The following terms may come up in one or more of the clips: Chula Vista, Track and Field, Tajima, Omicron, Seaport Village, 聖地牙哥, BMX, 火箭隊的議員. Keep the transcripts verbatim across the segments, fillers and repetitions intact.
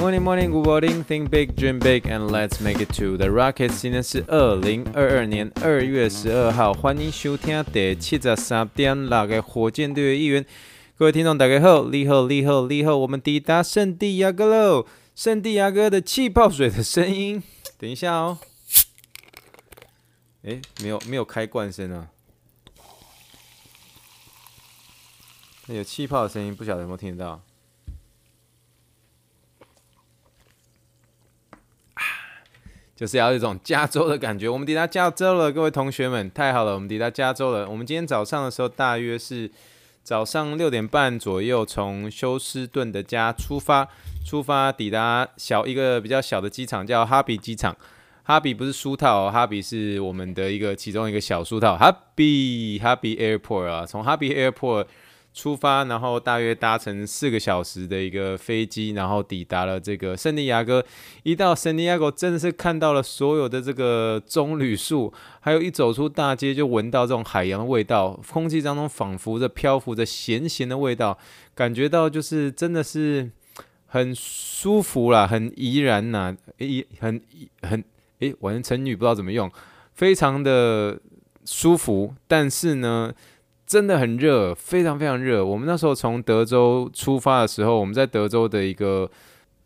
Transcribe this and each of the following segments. Morning, morning, good morning. Think big, dream big, and let's make it to the rockets. 今天是二零二二年二月十二号，欢迎收听第七十三点六的火箭队的一员。各位听众大家好，你好你好你好，我们抵达圣地亚哥喽！圣地亚哥的气泡水的声音，等一下哦。哎，没有没有开罐声啊，有气泡的声音，不晓得有没有听得到？就是要一种加州的感觉，我们抵达加州了，各位同学们，太好了，我们抵达加州了。我们今天早上的时候，大约是早上六点半左右，从休斯顿的家出发，出发抵达小一个比较小的机场，叫哈比机场。哈比不是苏套，哈比是我们的一个其中一个小苏套，哈比哈比 Airport 啊，从哈比 Airport 出发，然后大约搭乘四个小时的一个飞机，然后抵达了这个圣地亚哥。一到圣地亚哥，真的是看到了所有的这个棕榈树，还有一走出大街就闻到这种海洋的味道，空气当中仿佛着漂浮着咸咸的味道，感觉到就是真的是很舒服啦，很怡然呐、啊，一很很诶，我的成语不知道怎么用，非常的舒服，但是呢。真的很热，非常非常热。我们那时候从德州出发的时候，我们在德州的一个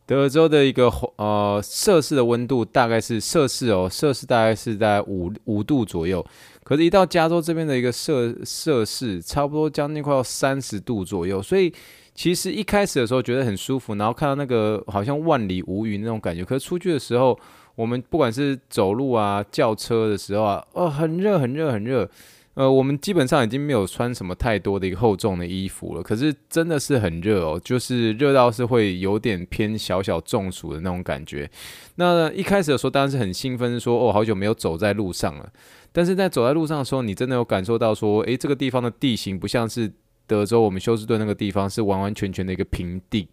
德州的一个呃摄氏的温度大概是摄氏哦，摄氏大概是在五五度左右。可是，一到加州这边的一个摄摄氏，差不多将近快要三十度左右。所以，其实一开始的时候觉得很舒服，然后看到那个好像万里无云那种感觉。可是出去的时候，我们不管是走路啊、轿车的时候啊，哦，很热，很热，很热。呃，我们基本上已经没有穿什么太多的一个厚重的衣服了，可是真的是很热哦，就是热到是会有点偏小小中暑的那种感觉。那一开始的时候当然是很兴奋，说哦，好久没有走在路上了。但是在走在路上的时候，你真的有感受到说，诶，这个地方的地形不像是德州我们休斯顿那个地方是完完全全的一个平地。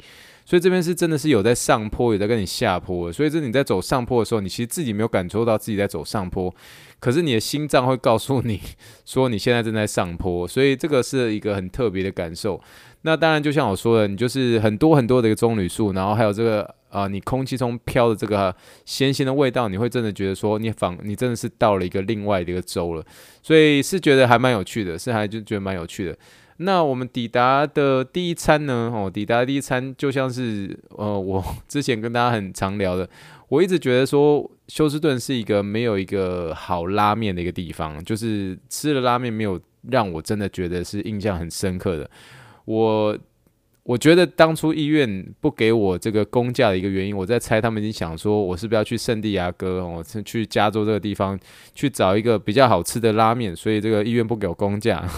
所以这边是真的是有在上坡，有在跟你下坡，所以这你在走上坡的时候，你其实自己没有感受到自己在走上坡，可是你的心脏会告诉你说你现在正在上坡，所以这个是一个很特别的感受。那当然就像我说的，你就是很多很多的一个棕榈树，然后还有这个啊、呃，你空气中飘的这个咸咸的味道，你会真的觉得说你仿你真的是到了一个另外的一个州了，所以是觉得还蛮有趣的，是还就觉得蛮有趣的。那我们抵达的第一餐呢？哦，抵达的第一餐就像是呃，我之前跟大家很常聊的，我一直觉得说休斯顿是一个没有一个好拉面的一个地方，就是吃了拉面没有让我真的觉得是印象很深刻的。我我觉得当初医院不给我这个公假的一个原因，我在猜他们已经想说我是不是要去圣地亚哥哦，去加州这个地方去找一个比较好吃的拉面，所以这个医院不给我公假。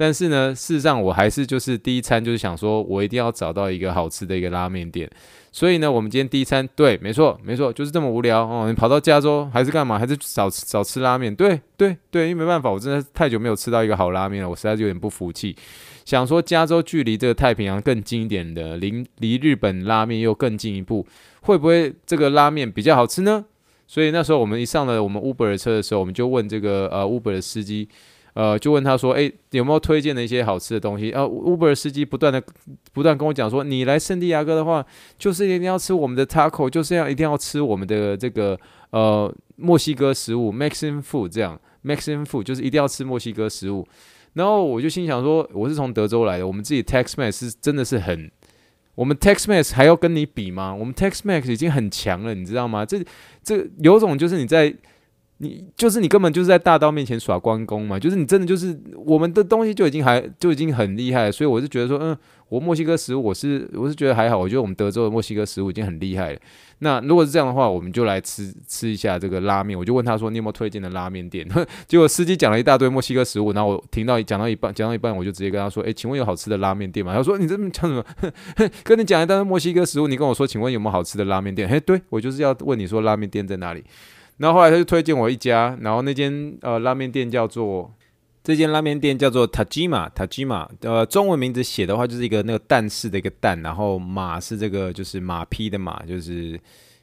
但是呢，事实上我还是就是第一餐就是想说我一定要找到一个好吃的一个拉面店。所以呢，我们今天第一餐对，没错没错，就是这么无聊哦。你跑到加州还是干嘛？还是少少吃拉面？对对对，因为没办法，我真的太久没有吃到一个好拉面了，我实在是有点不服气。想说加州距离这个太平洋更近一点的，离离日本拉面又更进一步，会不会这个拉面比较好吃呢？所以那时候我们一上了我们 Uber 的车的时候，我们就问这个呃 Uber 的司机，呃就问他说，哎，有没有推荐的一些好吃的东西？啊 ，Uber 的司机不断的不断跟我讲说，你来圣地亚哥的话，就是一定要吃我们的 taco， 就是要一定要吃我们的这个呃墨西哥食物 Mexican food， 这样 Mexican food 就是一定要吃墨西哥食物。然后我就心想说，我是从德州来的，我们自己 Tex-Mex 是真的是很，我们 Tex-Mex 还要跟你比吗？我们 Tex-Mex 已经很强了，你知道吗？这这有种就是你在，你就是你根本就是在大刀面前耍关公嘛，就是你真的就是我们的东西就已经还就已经很厉害了，所以我是觉得说，嗯，我墨西哥食物我是我是觉得还好，我觉得我们德州的墨西哥食物已经很厉害了。那如果是这样的话，我们就来吃吃一下这个拉面。我就问他说：“你有没有推荐的拉面店？”结果司机讲了一大堆墨西哥食物，然后我听到讲到一半，讲到一半我就直接跟他说：“哎，请问有好吃的拉面店吗？”他说：“你这么讲什么？跟你讲一大堆墨西哥食物，你跟我说，请问有没有好吃的拉面店？”哎，对，我就是要问你说拉面店在哪里。然后后来他就推荐我一家，然后那间呃拉面店叫做这间拉面店叫做 Tajima Tajima， 呃，中文名字写的话就是一个那个蛋式的一个蛋，然后马是这个就是马匹的马，就是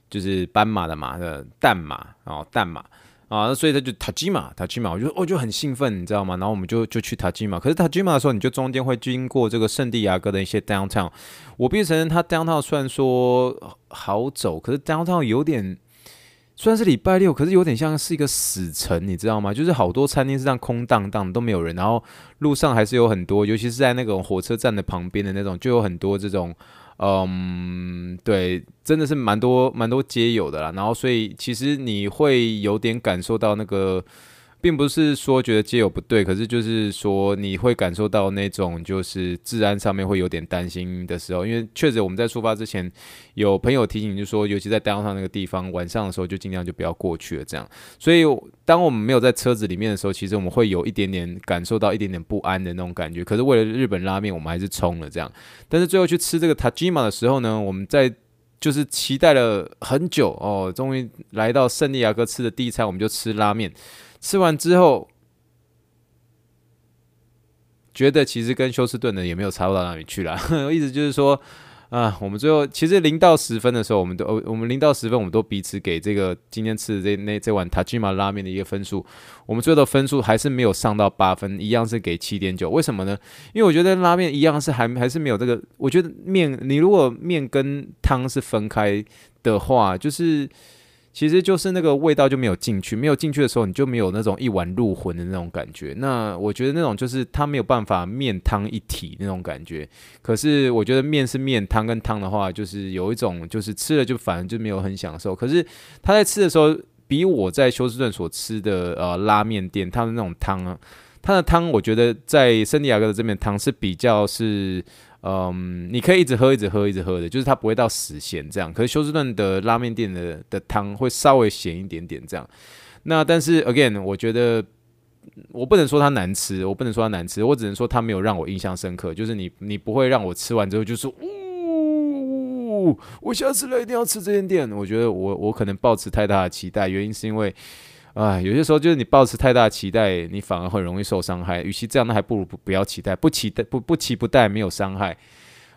就是斑马的马的蛋马哦，蛋马啊，所以他就 Tajima Tajima， 我就我、哦、就很兴奋，你知道吗？然后我们就就去 Tajima， 可是 Tajima 的时候，你就中间会经过这个圣地亚哥的一些 downtown， 我必须承认，它 downtown 虽然说好走，可是 downtown 有点。虽然是礼拜六，可是有点像是一个死城，你知道吗？就是好多餐厅是这样空荡荡都没有人，然后路上还是有很多，尤其是在那种火车站的旁边的那种，就有很多这种，嗯，对，真的是蛮多蛮多街友的啦。然后所以其实你会有点感受到那个，并不是说觉得街友不对，可是就是说你会感受到那种就是治安上面会有点担心的时候，因为确实我们在出发之前有朋友提醒，就说尤其在downtown上那个地方，晚上的时候就尽量就不要过去了这样。所以当我们没有在车子里面的时候，其实我们会有一点点感受到一点点不安的那种感觉。可是为了日本拉面，我们还是冲了这样。但是最后去吃这个 Tajima 的时候呢，我们在就是期待了很久哦，终于来到圣地亚哥吃的第一餐，我们就吃拉面。吃完之后，觉得其实跟休斯顿的也没有差不到哪里去啦。意思就是说，啊，我们最后其实零到十分的时候，我们都我们零到十分，我们都彼此给这个今天吃的这那这碗 Tajima 拉面的一个分数。我们最后的分数还是没有上到八分，一样是给 七点九。为什么呢？因为我觉得拉面一样是还还是没有这个。我觉得面你如果面跟汤是分开的话，就是。其实就是那个味道就没有进去，没有进去的时候，你就没有那种一碗入魂的那种感觉。那我觉得那种就是它没有办法面汤一体那种感觉。可是我觉得面是面汤跟汤的话，就是有一种就是吃了就反正就没有很享受。可是他在吃的时候，比我在休斯顿所吃的呃拉面店他的那种汤啊，他的汤我觉得在圣地亚哥的这边汤是比较是。嗯，你可以一直喝，一直喝，一直喝的，就是它不会到死咸这样。可是休斯顿的拉面店的的汤会稍微咸一点点这样。那但是 again， 我觉得我不能说它难吃，我不能说它难吃，我只能说它没有让我印象深刻。就是你你不会让我吃完之后就说，呜、哦，我下次来一定要吃这间店。我觉得我我可能抱持太大的期待，原因是因为。啊，有些时候就是你抱持太大的期待，你反而很容易受伤害。与其这样，那还不如不不要期待，不期待不不期不待，没有伤害。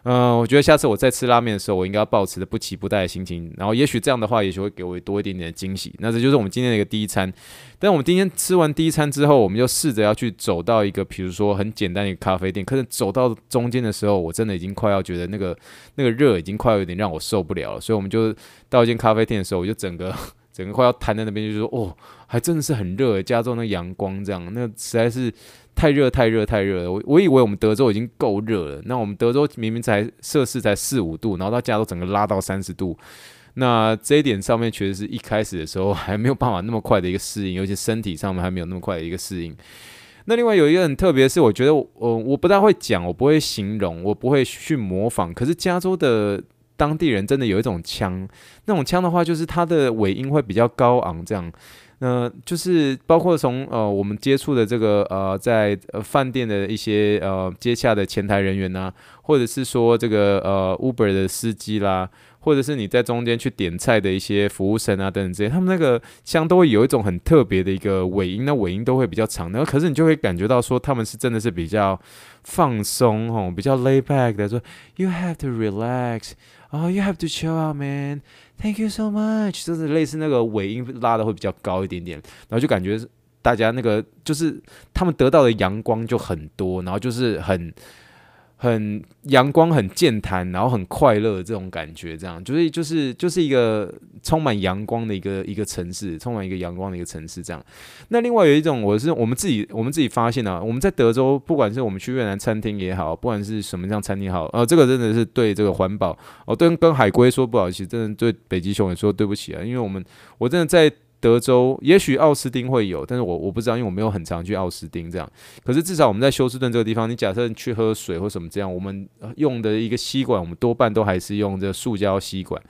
嗯、呃，我觉得下次我再吃拉面的时候，我应该要抱持的不期不待的心情。然后，也许这样的话，也许会给我多一点点的惊喜。那这就是我们今天的一个第一餐。但我们今天吃完第一餐之后，我们就试着要去走到一个，比如说很简单的一个咖啡店。可是走到中间的时候，我真的已经快要觉得那个那个热已经快有点让我受不了了。所以我们就到一间咖啡店的时候，我就整个。整个快要瘫在那边，就说哦，还真的是很热，加州那阳光这样，那实在是太热太热太热了。我我以为我们德州已经够热了，那我们德州明明才摄氏才四五度，然后到加州整个拉到三十度，那这一点上面确实是一开始的时候还没有办法那么快的一个适应，尤其身体上面还没有那么快的一个适应。那另外有一个很特别的是，我觉得我、呃、我不大会讲，我不会形容，我不会去模仿，可是加州的。当地人真的有一种腔，那种腔的话，就是它的尾音会比较高昂，这样，呃，就是包括从呃我们接触的这个呃在饭店的一些呃接洽的前台人员呐、啊，或者是说这个呃 Uber 的司机啦，或者是你在中间去点菜的一些服务生啊等等这些，他们那个腔都会有一种很特别的一个尾音，那尾音都会比较长，然后可是你就会感觉到说他们是真的是比较放松吼，比较 lay back 的说 ，You have to relax。Oh, you have to chill out, man. Thank you so much. 就是类似那个尾音拉的会比较高一点点，然后就感觉大家那个就是他们得到的阳光就很多，然后就是很很阳光、很健谈，然后很快乐的这种感觉，这样就是就是就是一个充满阳光的一个一个城市，充满一个阳光的一个城市这样。那另外有一种，我是我们自己我们自己发现啊，我们在德州，不管是我们去越南餐厅也好，不管是什么样餐厅好，呃，这个真的是对这个环保哦，对跟海龟说不好意思，真的对北极熊也说对不起啊，因为我们我真的在。德州也许奥斯汀会有，但是我我不知道，因为我没有很常去奥斯汀这样。可是至少我们在休斯顿这个地方，你假设去喝水或什么这样，我们用的一个吸管，我们多半都还是用这个塑胶吸管。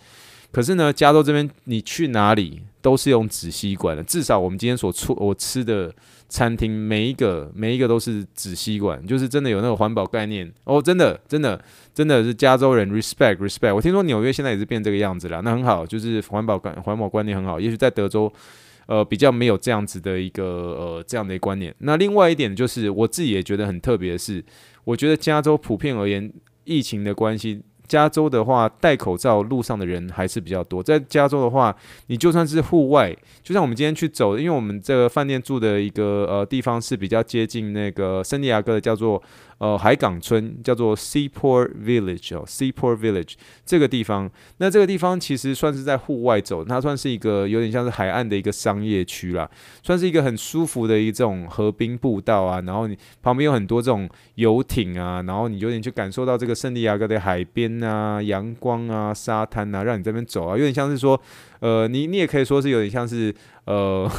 可是呢，加州这边你去哪里都是用纸吸管的，至少我们今天所出我吃的餐厅，每一个每一个都是纸吸管，就是真的有那个环保概念哦，真的真的真的是加州人 respect respect。我听说纽约现在也是变这个样子啦，那很好，就是环保感环保观念很好。也许在德州，呃比较没有这样子的一个呃这样的观念。那另外一点就是我自己也觉得很特别的是，我觉得加州普遍而言疫情的关系，加州的话戴口罩路上的人还是比较多。在加州的话，你就算是户外，就像我们今天去走，因为我们这个饭店住的一个呃地方是比较接近那个圣地亚哥的，叫做呃海港村，叫做 Seaport Village 哦 Seaport Village 这个地方。那这个地方其实算是在户外走，它算是一个有点像是海岸的一个商业区啦，算是一个很舒服的一种河滨步道啊，然后你旁边有很多这种游艇啊，然后你有点去感受到这个圣地亚哥的海边啊，阳光啊，沙滩啊，让你这边走啊，有点像是说，呃，你你也可以说是有点像是呃，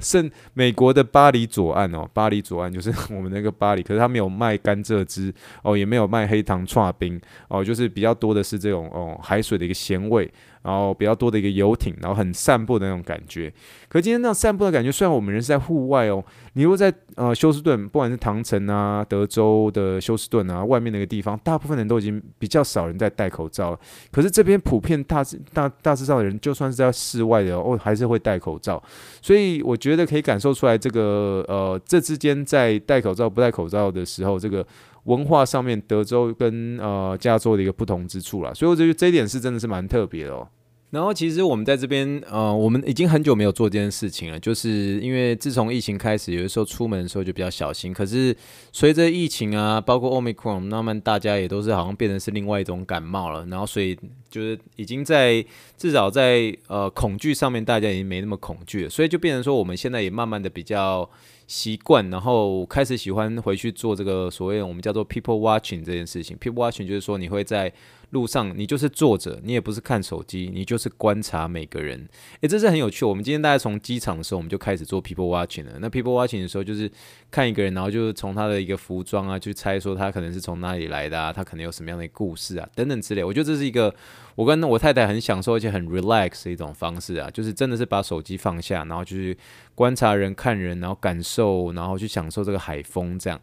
圣美国的巴黎左岸哦，巴黎左岸就是我们那个巴黎，可是他没有卖甘蔗汁哦，也没有卖黑糖刨冰哦，就是比较多的是这种哦海水的一个咸味，然后比较多的一个游艇，然后很散步的那种感觉。可今天那种散步的感觉，虽然我们人是在户外哦，你如果在呃休斯顿，不管是唐城啊、德州的休斯顿啊，外面那个地方，大部分人都已经比较少人在戴口罩了。可是这边普遍大致大大致上的人，就算是在室外的哦，还是会戴口罩。所以我觉得可以感受出来，这个呃这之间在戴口罩不戴口罩的时候，这个文化上面德州跟呃加州的一个不同之处啦。所以我觉得这一点是真的是蛮特别的哦。然后其实我们在这边，呃，我们已经很久没有做这件事情了，就是因为自从疫情开始，有的时候出门的时候就比较小心。可是随着疫情啊，包括 Omicron， 慢慢大家也都是好像变成是另外一种感冒了。然后所以就是已经在至少在呃恐惧上面，大家已经没那么恐惧了，所以就变成说我们现在也慢慢的比较习惯，然后开始喜欢回去做这个所谓我们叫做 people watching 这件事情。people watching 就是说你会在路上，你就是坐着，你也不是看手机，你就是观察每个人。诶，这是很有趣。我们今天大概从机场的时候我们就开始做 people watching 了。那 people watching 的时候就是看一个人，然后就从他的一个服装啊，去猜说他可能是从哪里来的啊，他可能有什么样的故事啊，等等之类。我觉得这是一个我跟我太太很享受而且很 relax 的一种方式啊，就是真的是把手机放下，然后就是观察人、看人，然后感受，然后去享受这个海风这样。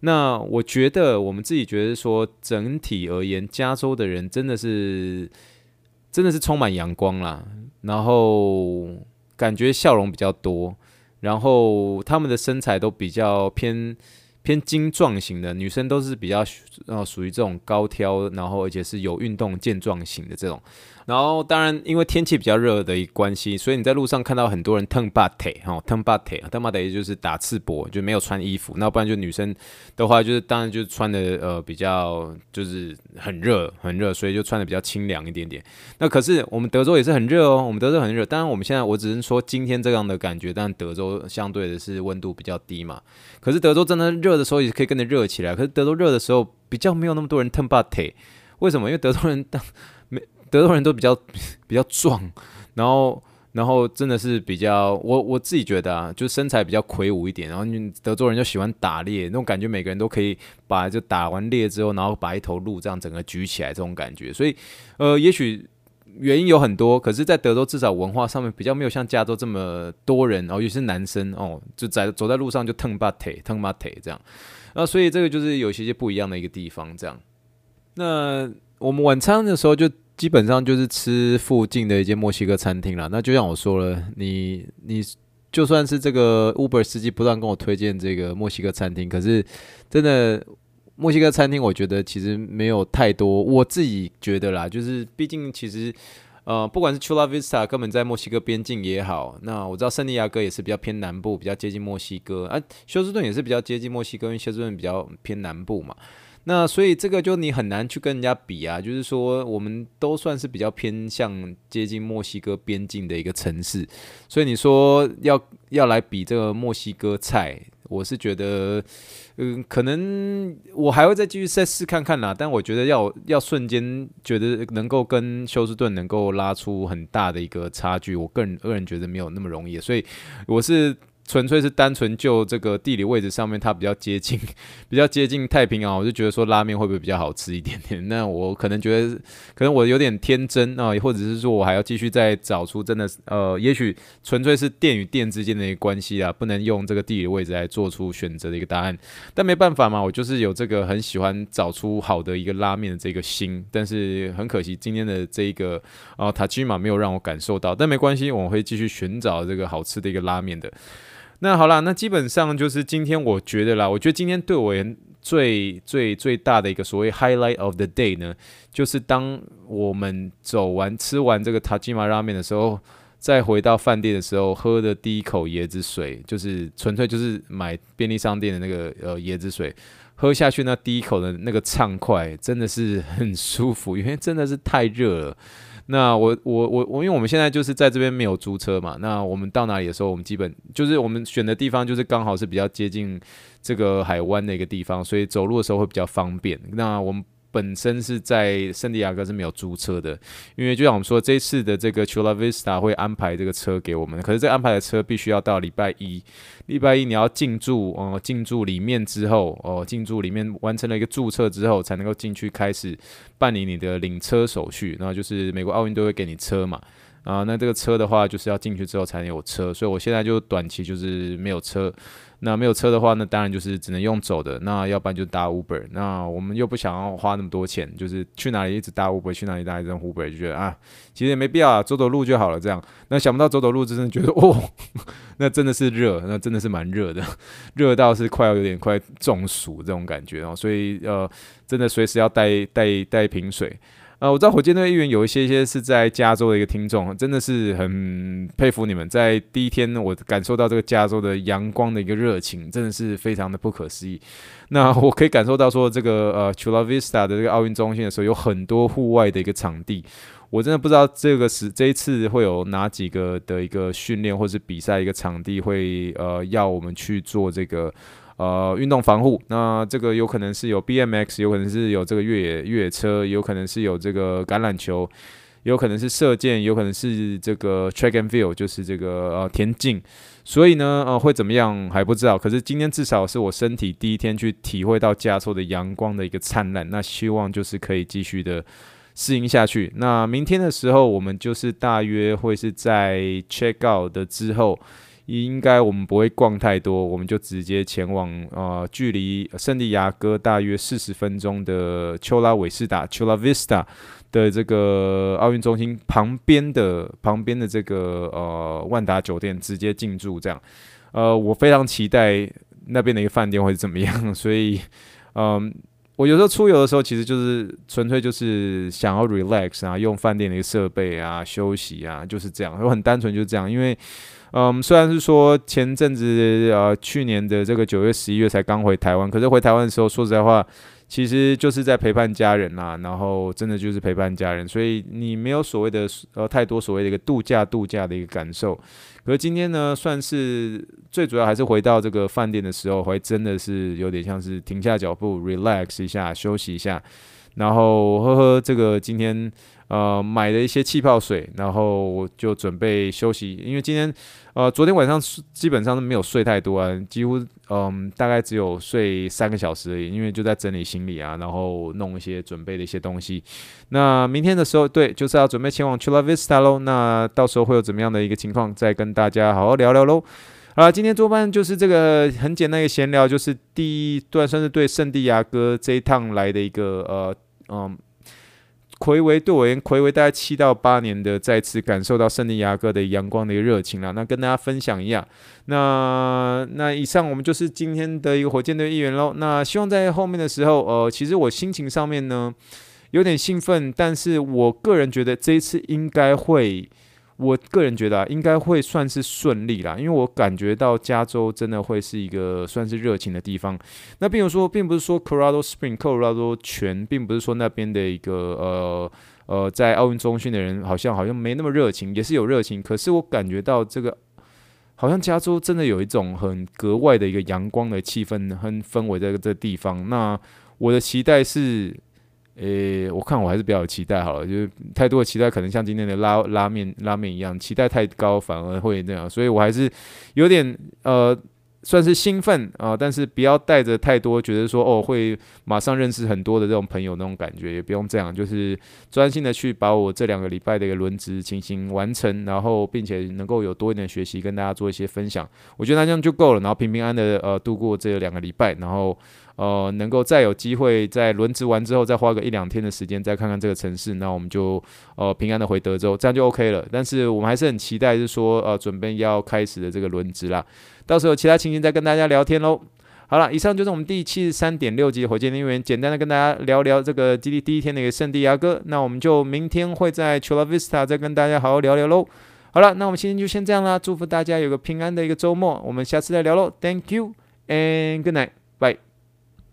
那我觉得我们自己觉得说，整体而言，加州的人真的是真的是充满阳光啦，然后感觉笑容比较多，然后他们的身材都比较偏。偏精壮型的女生都是比较呃属于这种高挑，然后而且是有运动健壮型的这种。然后当然因为天气比较热的一个关系，所以你在路上看到很多人蹬巴腿哈，蹬巴腿，蹬巴腿就是打赤膊，就没有穿衣服。那不然就女生的话，就是当然就穿的呃比较就是很热很热，所以就穿的比较清凉一点点。那可是我们德州也是很热哦，我们德州很热。当然我们现在我只是说今天这样的感觉，但德州相对的是温度比较低嘛。可是德州真的热。热的时候也可以跟着热起来，可是德州热的时候比较没有那么多人蹬巴腿，为什么？因为德州人德州人都比较比较壮，然后然后真的是比较我我自己觉得啊，就身材比较魁梧一点，然后德州人就喜欢打猎，那种感觉每个人都可以把就打完猎之后，然后把一头鹿这样整个举起来这种感觉，所以呃，也许。原因有很多，可是在德州至少文化上面比较没有像加州这么多人哦，尤其是男生哦，就在走在路上就蹬巴腿、蹬巴腿这样，啊，所以这个就是有一些不一样的一个地方这样。那我们晚餐的时候就基本上就是吃附近的一间墨西哥餐厅啦。那就像我说了，你你。就算是这个 Uber 司机不断跟我推荐这个墨西哥餐厅，可是真的。墨西哥餐厅我觉得其实没有太多，我自己觉得啦，就是毕竟其实呃，不管是 Chula Vista 根本在墨西哥边境也好，那我知道圣地亚哥也是比较偏南部，比较接近墨西哥啊，休斯顿也是比较接近墨西哥，因为休斯顿比较偏南部嘛，那所以这个就你很难去跟人家比啊，就是说我们都算是比较偏向接近墨西哥边境的一个城市，所以你说要要来比这个墨西哥菜，我是觉得，嗯、呃，可能我还会再继续再试看看啦。但我觉得要要瞬间觉得能够跟休斯顿能够拉出很大的一个差距，我个人个人觉得没有那么容易。所以我是纯粹是单纯就这个地理位置上面，它比较接近，比较接近太平洋，我就觉得说拉面会不会比较好吃一点点？那我可能觉得，可能我有点天真啊、呃，或者是说我还要继续再找出真的，呃，也许纯粹是店与店之间的一个关系啊，不能用这个地理位置来做出选择的一个答案。但没办法嘛，我就是有这个很喜欢找出好的一个拉面的这个心，但是很可惜今天的这一个啊、呃、Tajima 没有让我感受到，但没关系，我会继续寻找这个好吃的一个拉面的。那好啦，那基本上就是今天我觉得啦，我觉得今天对我最最最大的一个所谓 highlight of the day 呢，就是当我们走完吃完这个 Tajima 拉面的时候，再回到饭店的时候喝的第一口椰子水，就是纯粹就是买便利商店的那个呃椰子水，喝下去那第一口的那个畅快真的是很舒服，因为真的是太热了。那我我我我，因为我们现在就是在这边没有租车嘛，那我们到哪里的时候，我们基本就是我们选的地方就是刚好是比较接近这个海湾的一个地方，所以走路的时候会比较方便。那我们本身是在圣地亚哥是没有租车的，因为就像我们说，这次的这个 Chula Vista 会安排这个车给我们，可是这个安排的车必须要到礼拜一，礼拜一你要进驻哦，进驻里面之后哦，进驻里面完成了一个注册之后，才能够进去开始办理你的领车手续，然后就是美国奥运队会给你车嘛。啊、呃，那这个车的话，就是要进去之后才能有车，所以我现在就短期就是没有车。那没有车的话呢，当然就是只能用走的，那要不然就搭 Uber。那我们又不想要花那么多钱，就是去哪里一直搭 Uber， 去哪里搭一张 Uber， 就觉得啊，其实也没必要啊，走走路就好了这样。那想不到走走路真的觉得哦，那真的是热，那真的是蛮热的，热到是快要有点快中暑这种感觉哦。所以呃，真的随时要带带带瓶水。呃，我知道火箭队议员有一些些是在加州的一个听众，真的是很佩服你们。在第一天，我感受到这个加州的阳光的一个热情，真的是非常的不可思议。那我可以感受到说，这个呃 Chula Vista 的这个奥运中心的时候，有很多户外的一个场地。我真的不知道这个是这一次会有哪几个的一个训练或是比赛一个场地会呃要我们去做这个。呃，运动防护，那这个有可能是有 B M X， 有可能是有这个越野越野车，有可能是有这个橄榄球，有可能是射箭，有可能是这个 Track and Field， 就是这个呃田径。所以呢，呃，会怎么样还不知道。可是今天至少是我身体第一天去体会到加州的阳光的一个灿烂。那希望就是可以继续的适应下去。那明天的时候，我们就是大约会是在 check out 的之后。应该我们不会逛太多，我们就直接前往呃，距离圣地亚哥大约四十分钟的丘拉维斯塔 （Chula Vista） 的这个奥运中心旁边的旁边的这个呃万达酒店直接进驻。这样，呃，我非常期待那边的一个饭店会怎么样。所以，嗯、呃，我有时候出游的时候，其实就是纯粹就是想要 relax 啊，用饭店的一个设备啊，休息啊，就是这样，很单纯就是这样，因为。嗯，虽然是说前阵子呃，去年的这个九月、十一月才刚回台湾，可是回台湾的时候，说实在话，其实就是在陪伴家人啦、啊，然后真的就是陪伴家人，所以你没有所谓的呃太多所谓的一个度假度假的一个感受。可是今天呢，算是最主要还是回到这个饭店的时候，还真的是有点像是停下脚步 ，relax 一下，休息一下，然后喝喝这个今天。呃，买了一些气泡水，然后我就准备休息，因为今天，呃，昨天晚上基本上没有睡太多啊，几乎，嗯、呃，大概只有睡三个小时而已，因为就在整理行李啊，然后弄一些准备的一些东西。那明天的时候，对，就是要准备前往 Chula Vista 咯，那到时候会有怎么样的一个情况，再跟大家好好聊聊咯。啊，今天多半就是这个很简单的闲聊，就是第一段算是对圣地亚哥这一趟来的一个，呃，嗯、呃。睽违对我而言，睽违大概七到八年的再次感受到圣地亚哥的阳光的一个热情啦。那跟大家分享一下。那那以上我们就是今天的一个火箭队议员喽。那希望在后面的时候，呃，其实我心情上面呢有点兴奋，但是我个人觉得这一次应该会，我个人觉得、啊、应该会算是顺利啦，因为我感觉到加州真的会是一个算是热情的地方。那并不是说，并不是说 Colorado Spring、科罗拉多泉，并不是说那边的一个呃呃在奥运中心的人好像好像没那么热情，也是有热情，可是我感觉到这个好像加州真的有一种很格外的一个阳光的气氛和氛围在这个地方。那我的期待是。诶，我看我还是比较有期待好了，就是太多的期待，可能像今天的拉拉面拉面一样，期待太高反而会那样，所以我还是有点呃。算是兴奋啊、呃，但是不要带着太多觉得说哦会马上认识很多的这种朋友那种感觉，也不用这样，就是专心的去把我这两个礼拜的一个轮值情形完成，然后并且能够有多一点学习跟大家做一些分享，我觉得那这样就够了，然后平平安安的呃度过这两个礼拜，然后呃能够再有机会在轮值完之后再花个一两天的时间再看看这个城市，那我们就呃平安的回德州，这样就 OK 了。但是我们还是很期待是说呃准备要开始的这个轮值啦，到时候其他情形再跟大家聊天咯。好了，以上就是我们第 七十三点六 集的火箭单元，简单的跟大家聊聊这个基地第一天的一个圣地亚哥，那我们就明天会在 Chula Vista 再跟大家好好聊聊咯。好了，那我们今天就先这样啦，祝福大家有个平安的一个周末，我们下次再聊咯。 Thank you and good night, bye.